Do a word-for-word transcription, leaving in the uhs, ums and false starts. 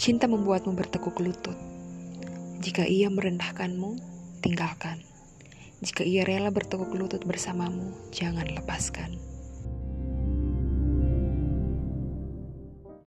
Cinta membuatmu bertekuk lutut. Jika ia merendahkanmu, tinggalkan. Jika ia rela bertekuk lutut bersamamu, jangan lepaskan.